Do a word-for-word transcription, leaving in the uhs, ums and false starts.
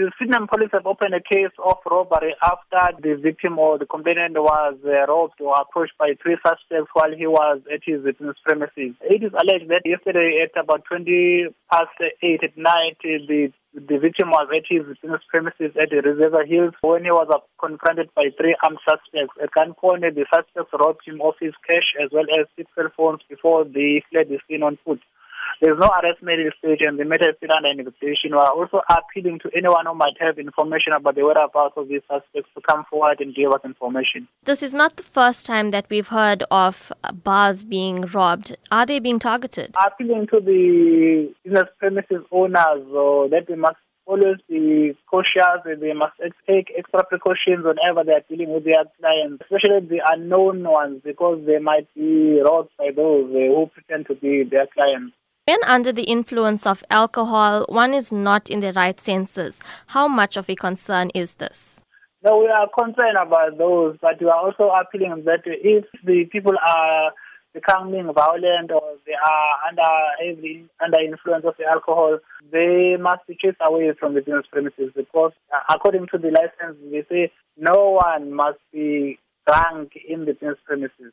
The Sydenham police have opened a case of robbery after the victim or the complainant was uh, robbed or approached by three suspects while he was at his business premises. It is alleged that yesterday at about twenty past eight at night, the The victim was at his business premises at the Reservoir Hills when he was uh, confronted by three armed suspects. At gunpoint, the suspects robbed him of his cash as well as six cell phones before they fled the scene on foot. There is no arrest made at this stage and the matter is still under investigation. We are also appealing to anyone who might have information about the whereabouts of these suspects to come forward and give us information. This is not the first time that we've heard of bars being robbed. Are they being targeted? Appealing to the business premises owners uh, that they must always be cautious and they must take extra precautions whenever they are dealing with their clients, especially the unknown ones, because they might be robbed by those uh, who pretend to be their clients. When under the influence of alcohol, one is not in the right senses. How much of a concern is this? No, we are concerned about those, but we are also appealing that if the people are becoming violent or they are under under influence of the alcohol, they must be chased away from the business premises, because according to the license, they say no one must be drunk in the business premises.